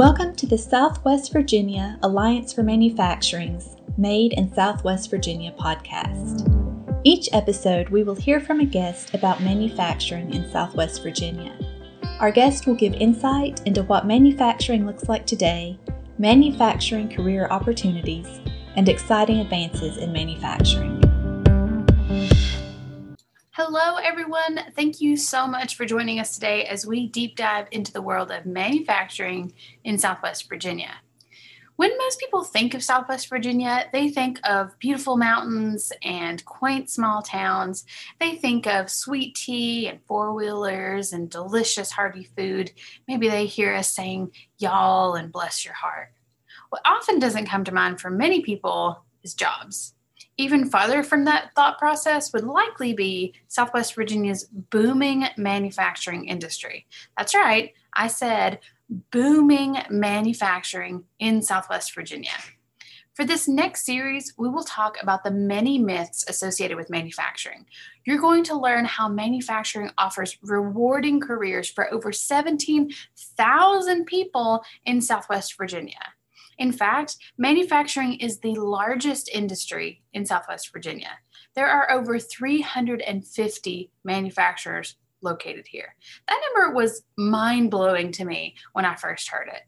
Welcome to the Southwest Virginia Alliance for Manufacturing's Made in Southwest Virginia podcast. Each episode, we will hear from a guest about manufacturing in Southwest Virginia. Our guest will give insight into what manufacturing looks like today, manufacturing career opportunities, and exciting advances in manufacturing. Hello, everyone. Thank you so much for joining us today as we deep dive into the world of manufacturing in Southwest Virginia. When most people think of Southwest Virginia, they think of beautiful mountains and quaint small towns. They think of sweet tea and four-wheelers and delicious hearty food. Maybe they hear us saying, y'all, and bless your heart. What often doesn't come to mind for many people is jobs. Even farther from that thought process would likely be Southwest Virginia's booming manufacturing industry. That's right, I said booming manufacturing in Southwest Virginia. For this next series, we will talk about the many myths associated with manufacturing. You're going to learn how manufacturing offers rewarding careers for over 17,000 people in Southwest Virginia. In fact, manufacturing is the largest industry in Southwest Virginia. There are over 350 manufacturers located here. That number was mind-blowing to me when I first heard it.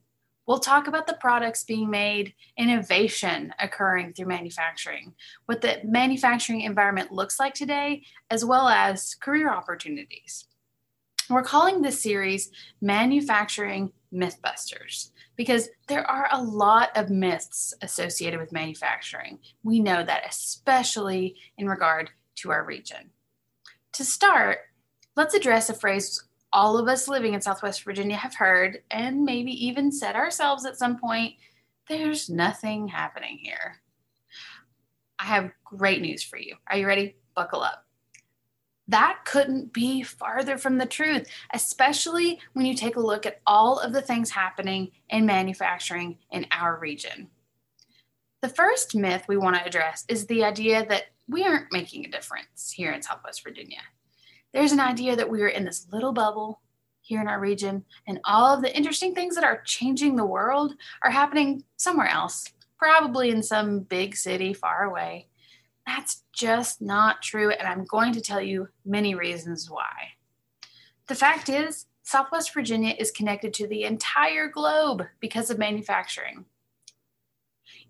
We'll talk about the products being made, innovation occurring through manufacturing, what the manufacturing environment looks like today, as well as career opportunities. We're calling this series Manufacturing Mythbusters, because there are a lot of myths associated with manufacturing. We know that, especially in regard to our region. To start, let's address a phrase all of us living in Southwest Virginia have heard and maybe even said ourselves at some point: there's nothing happening here. I have great news for you. Are you ready? Buckle up. That couldn't be farther from the truth, especially when you take a look at all of the things happening in manufacturing in our region. The first myth we want to address is the idea that we aren't making a difference here in Southwest Virginia. There's an idea that we are in this little bubble here in our region, and all of the interesting things that are changing the world are happening somewhere else, probably in some big city far away. That's just not true, and I'm going to tell you many reasons why. The fact is, Southwest Virginia is connected to the entire globe because of manufacturing.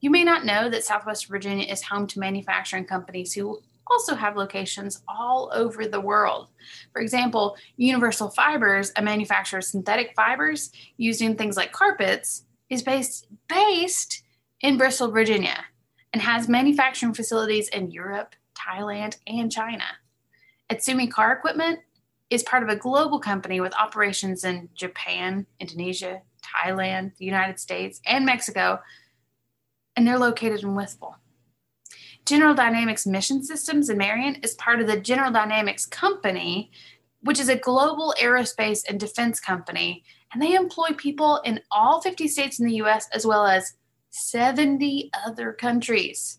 You may not know that Southwest Virginia is home to manufacturing companies who also have locations all over the world. For example, Universal Fibers, a manufacturer of synthetic fibers used in things like carpets, is based in Bristol, Virginia, and has manufacturing facilities in Europe, Thailand, and China. Atsumi Car Equipment is part of a global company with operations in Japan, Indonesia, Thailand, the United States, and Mexico, and they're located in Withville. General Dynamics Mission Systems in Marion is part of the General Dynamics Company, which is a global aerospace and defense company, and they employ people in all 50 states in the U.S. as well as 70 other countries.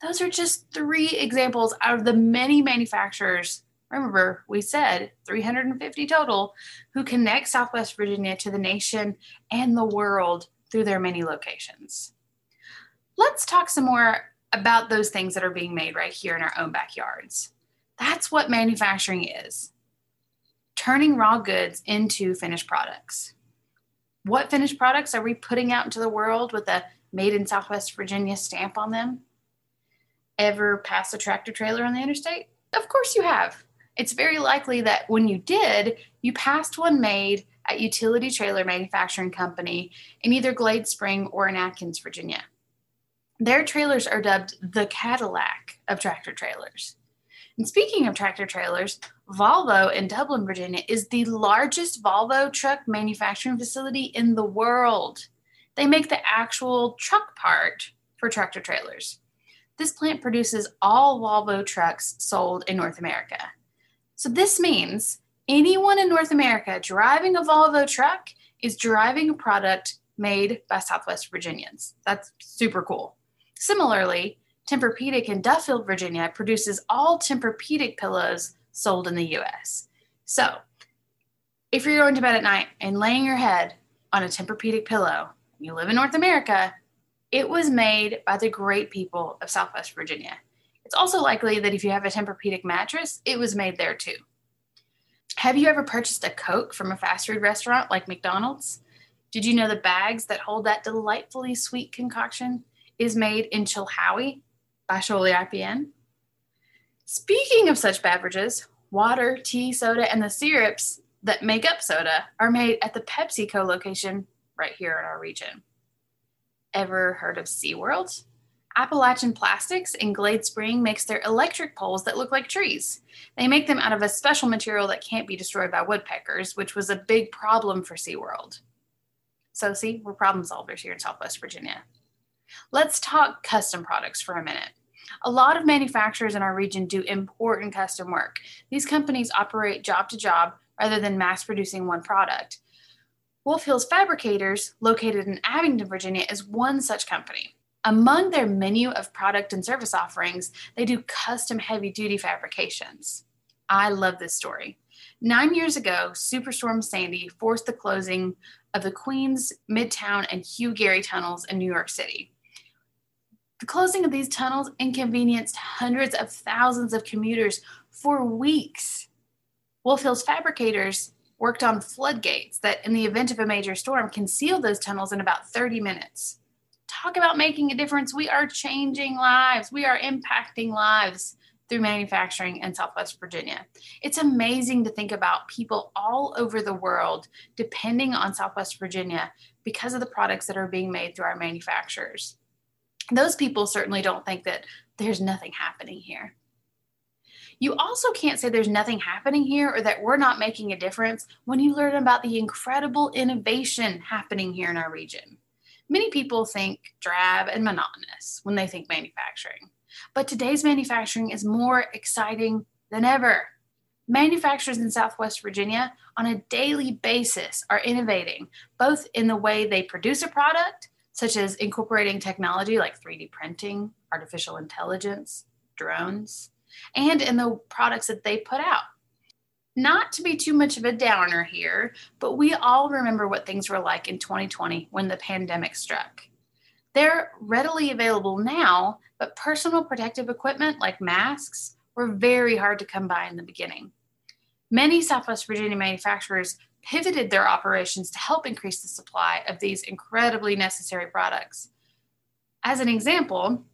Those are just three examples out of the many manufacturers, remember we said 350 total, who connect Southwest Virginia to the nation and the world through their many locations. Let's talk some more about those things that are being made right here in our own backyards. That's what manufacturing is: turning raw goods into finished products. What finished products are we putting out into the world with a Made in Southwest Virginia stamp on them? Ever pass a tractor trailer on the interstate? Of course you have. It's very likely that when you did, you passed one made at Utility Trailer Manufacturing Company in either Glade Spring or in Atkins, Virginia. Their trailers are dubbed the Cadillac of tractor trailers. And speaking of tractor trailers, Volvo in Dublin, Virginia is the largest Volvo truck manufacturing facility in the world. They make the actual truck part for tractor trailers. This plant produces all Volvo trucks sold in North America. So this means anyone in North America driving a Volvo truck is driving a product made by Southwest Virginians. That's super cool. Similarly, Tempur-Pedic in Duffield, Virginia produces all Tempur-Pedic pillows sold in the U.S. So if you're going to bed at night and laying your head on a Tempur-Pedic pillow, you live in North America, it was made by the great people of Southwest Virginia. It's also likely that if you have a Tempur-Pedic mattress, it was made there too. Have you ever purchased a Coke from a fast food restaurant like McDonald's? Did you know the bags that hold that delightfully sweet concoction is made in Chilhowie by Sholi IPN? Speaking of such beverages, water, tea, soda, and the syrups that make up soda are made at the PepsiCo location right here in our region. Ever heard of SeaWorld? Appalachian Plastics in Glade Spring makes their electric poles that look like trees. They make them out of a special material that can't be destroyed by woodpeckers, which was a big problem for SeaWorld. So see, we're problem solvers here in Southwest Virginia. Let's talk custom products for a minute. A lot of manufacturers in our region do important custom work. These companies operate job to job rather than mass producing one product. Wolf Hills Fabricators, located in Abingdon, Virginia, is one such company. Among their menu of product and service offerings, they do custom heavy-duty fabrications. I love this story. 9 years ago, Superstorm Sandy forced the closing of the Queens, Midtown, and Hugh Gary tunnels in New York City. The closing of these tunnels inconvenienced hundreds of thousands of commuters for weeks. Wolf Hills Fabricators worked on floodgates that, in the event of a major storm, can seal those tunnels in about 30 minutes. Talk about making a difference. We are changing lives. We are impacting lives through manufacturing in Southwest Virginia. It's amazing to think about people all over the world depending on Southwest Virginia because of the products that are being made through our manufacturers. Those people certainly don't think that there's nothing happening here. You also can't say there's nothing happening here or that we're not making a difference when you learn about the incredible innovation happening here in our region. Many people think drab and monotonous when they think manufacturing, but today's manufacturing is more exciting than ever. Manufacturers in Southwest Virginia on a daily basis are innovating, both in the way they produce a product, such as incorporating technology like 3D printing, artificial intelligence, drones, and in the products that they put out. Not to be too much of a downer here, but we all remember what things were like in 2020 when the pandemic struck. They're readily available now, but personal protective equipment like masks were very hard to come by in the beginning. Many Southwest Virginia manufacturers pivoted their operations to help increase the supply of these incredibly necessary products. As an example,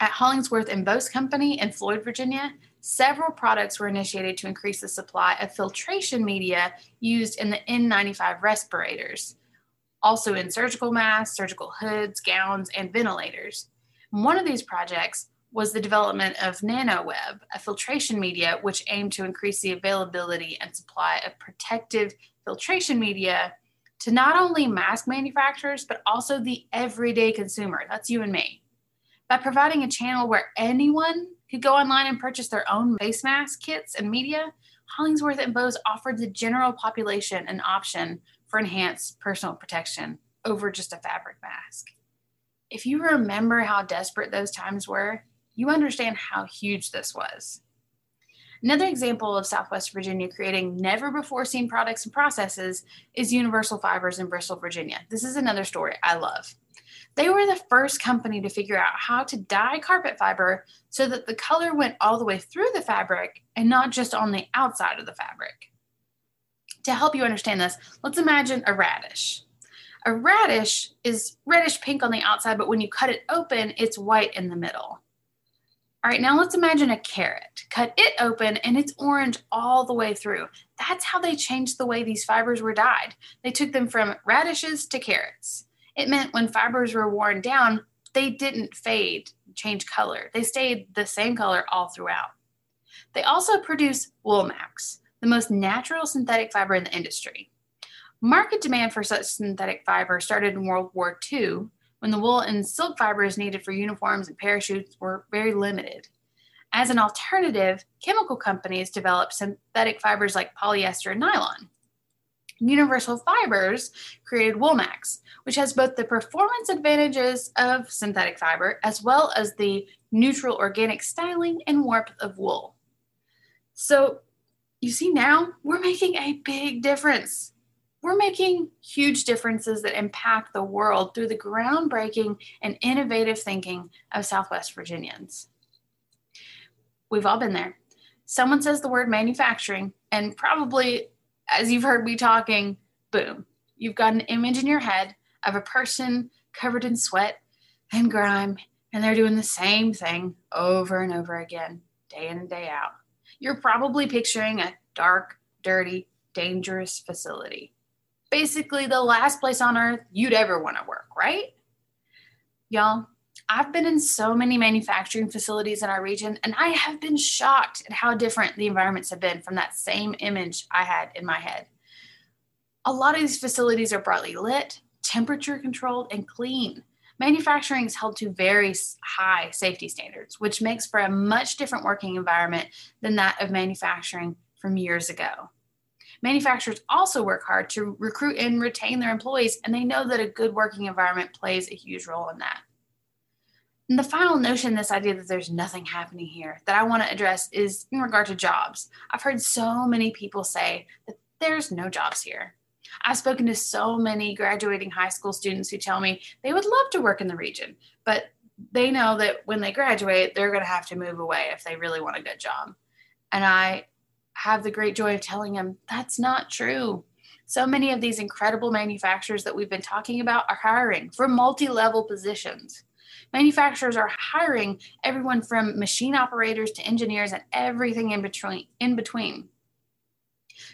at Hollingsworth and Bose Company in Floyd, Virginia, several products were initiated to increase the supply of filtration media used in the N95 respirators, also in surgical masks, surgical hoods, gowns, and ventilators. One of these projects was the development of NanoWeb, a filtration media which aimed to increase the availability and supply of protective filtration media to not only mask manufacturers, but also the everyday consumer. That's you and me. By providing a channel where anyone could go online and purchase their own face mask kits and media, Hollingsworth and Bose offered the general population an option for enhanced personal protection over just a fabric mask. If you remember how desperate those times were, you understand how huge this was. Another example of Southwest Virginia creating never-before-seen products and processes is Universal Fibers in Bristol, Virginia. This is another story I love. They were the first company to figure out how to dye carpet fiber so that the color went all the way through the fabric and not just on the outside of the fabric. To help you understand this, let's imagine a radish. A radish is reddish pink on the outside, but when you cut it open, it's white in the middle. All right, now let's imagine a carrot. Cut it open and it's orange all the way through. That's how they changed the way these fibers were dyed. They took them from radishes to carrots. It meant when fibers were worn down, they didn't fade, change color. They stayed the same color all throughout. They also produce Woolmax, the most natural synthetic fiber in the industry. Market demand for such synthetic fiber started in World War II, when the wool and silk fibers needed for uniforms and parachutes were very limited. As an alternative, chemical companies developed synthetic fibers like polyester and nylon. Universal Fibers created Woolmax, which has both the performance advantages of synthetic fiber as well as the neutral organic styling and warmth of wool. So you see now, we're making a big difference. We're making huge differences that impact the world through the groundbreaking and innovative thinking of Southwest Virginians. We've all been there. Someone says the word manufacturing, and probably, as you've heard me talking, boom, you've got an image in your head of a person covered in sweat and grime, and they're doing the same thing over and over again, day in and day out. You're probably picturing a dark, dirty, dangerous facility. Basically the last place on earth you'd ever want to work, right? Y'all, I've been in so many manufacturing facilities in our region, and I have been shocked at how different the environments have been from that same image I had in my head. A lot of these facilities are brightly lit, temperature controlled, and clean. Manufacturing is held to very high safety standards, which makes for a much different working environment than that of manufacturing from years ago. Manufacturers also work hard to recruit and retain their employees, and they know that a good working environment plays a huge role in that. And the final notion, this idea that there's nothing happening here, that I want to address is in regard to jobs. I've heard so many people say that there's no jobs here. I've spoken to so many graduating high school students who tell me they would love to work in the region, but they know that when they graduate, they're going to have to move away if they really want a good job. And I have the great joy of telling them that's not true. So many of these incredible manufacturers that we've been talking about are hiring for multi-level positions. Manufacturers are hiring everyone from machine operators to engineers and everything in between.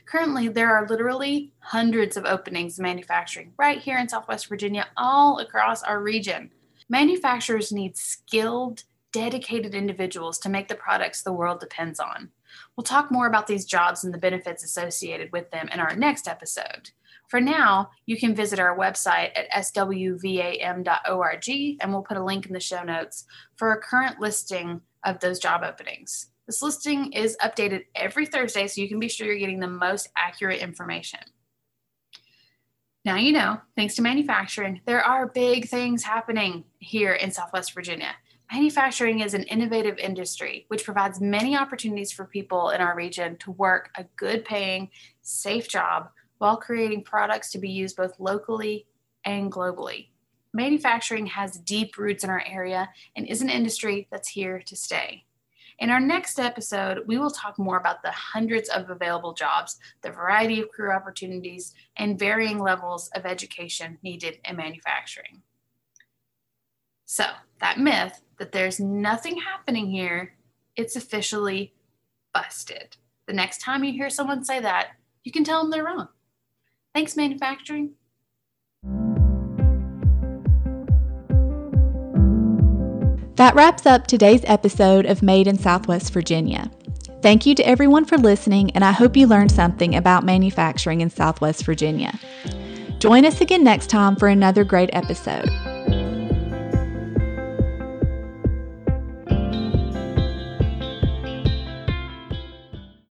Currently, there are literally hundreds of openings in manufacturing right here in Southwest Virginia, all across our region. Manufacturers need skilled, dedicated individuals to make the products the world depends on. We'll talk more about these jobs and the benefits associated with them in our next episode. For now, you can visit our website at swvam.org, and we'll put a link in the show notes for a current listing of those job openings. This listing is updated every Thursday, so you can be sure you're getting the most accurate information. Now you know, thanks to manufacturing, there are big things happening here in Southwest Virginia. Manufacturing is an innovative industry which provides many opportunities for people in our region to work a good paying, safe job while creating products to be used both locally and globally. Manufacturing has deep roots in our area and is an industry that's here to stay. In our next episode, we will talk more about the hundreds of available jobs, the variety of career opportunities, and varying levels of education needed in manufacturing. So that myth that there's nothing happening here, it's officially busted. The next time you hear someone say that, you can tell them they're wrong. Thanks, manufacturing. That wraps up today's episode of Made in Southwest Virginia. Thank you to everyone for listening, and I hope you learned something about manufacturing in Southwest Virginia. Join us again next time for another great episode.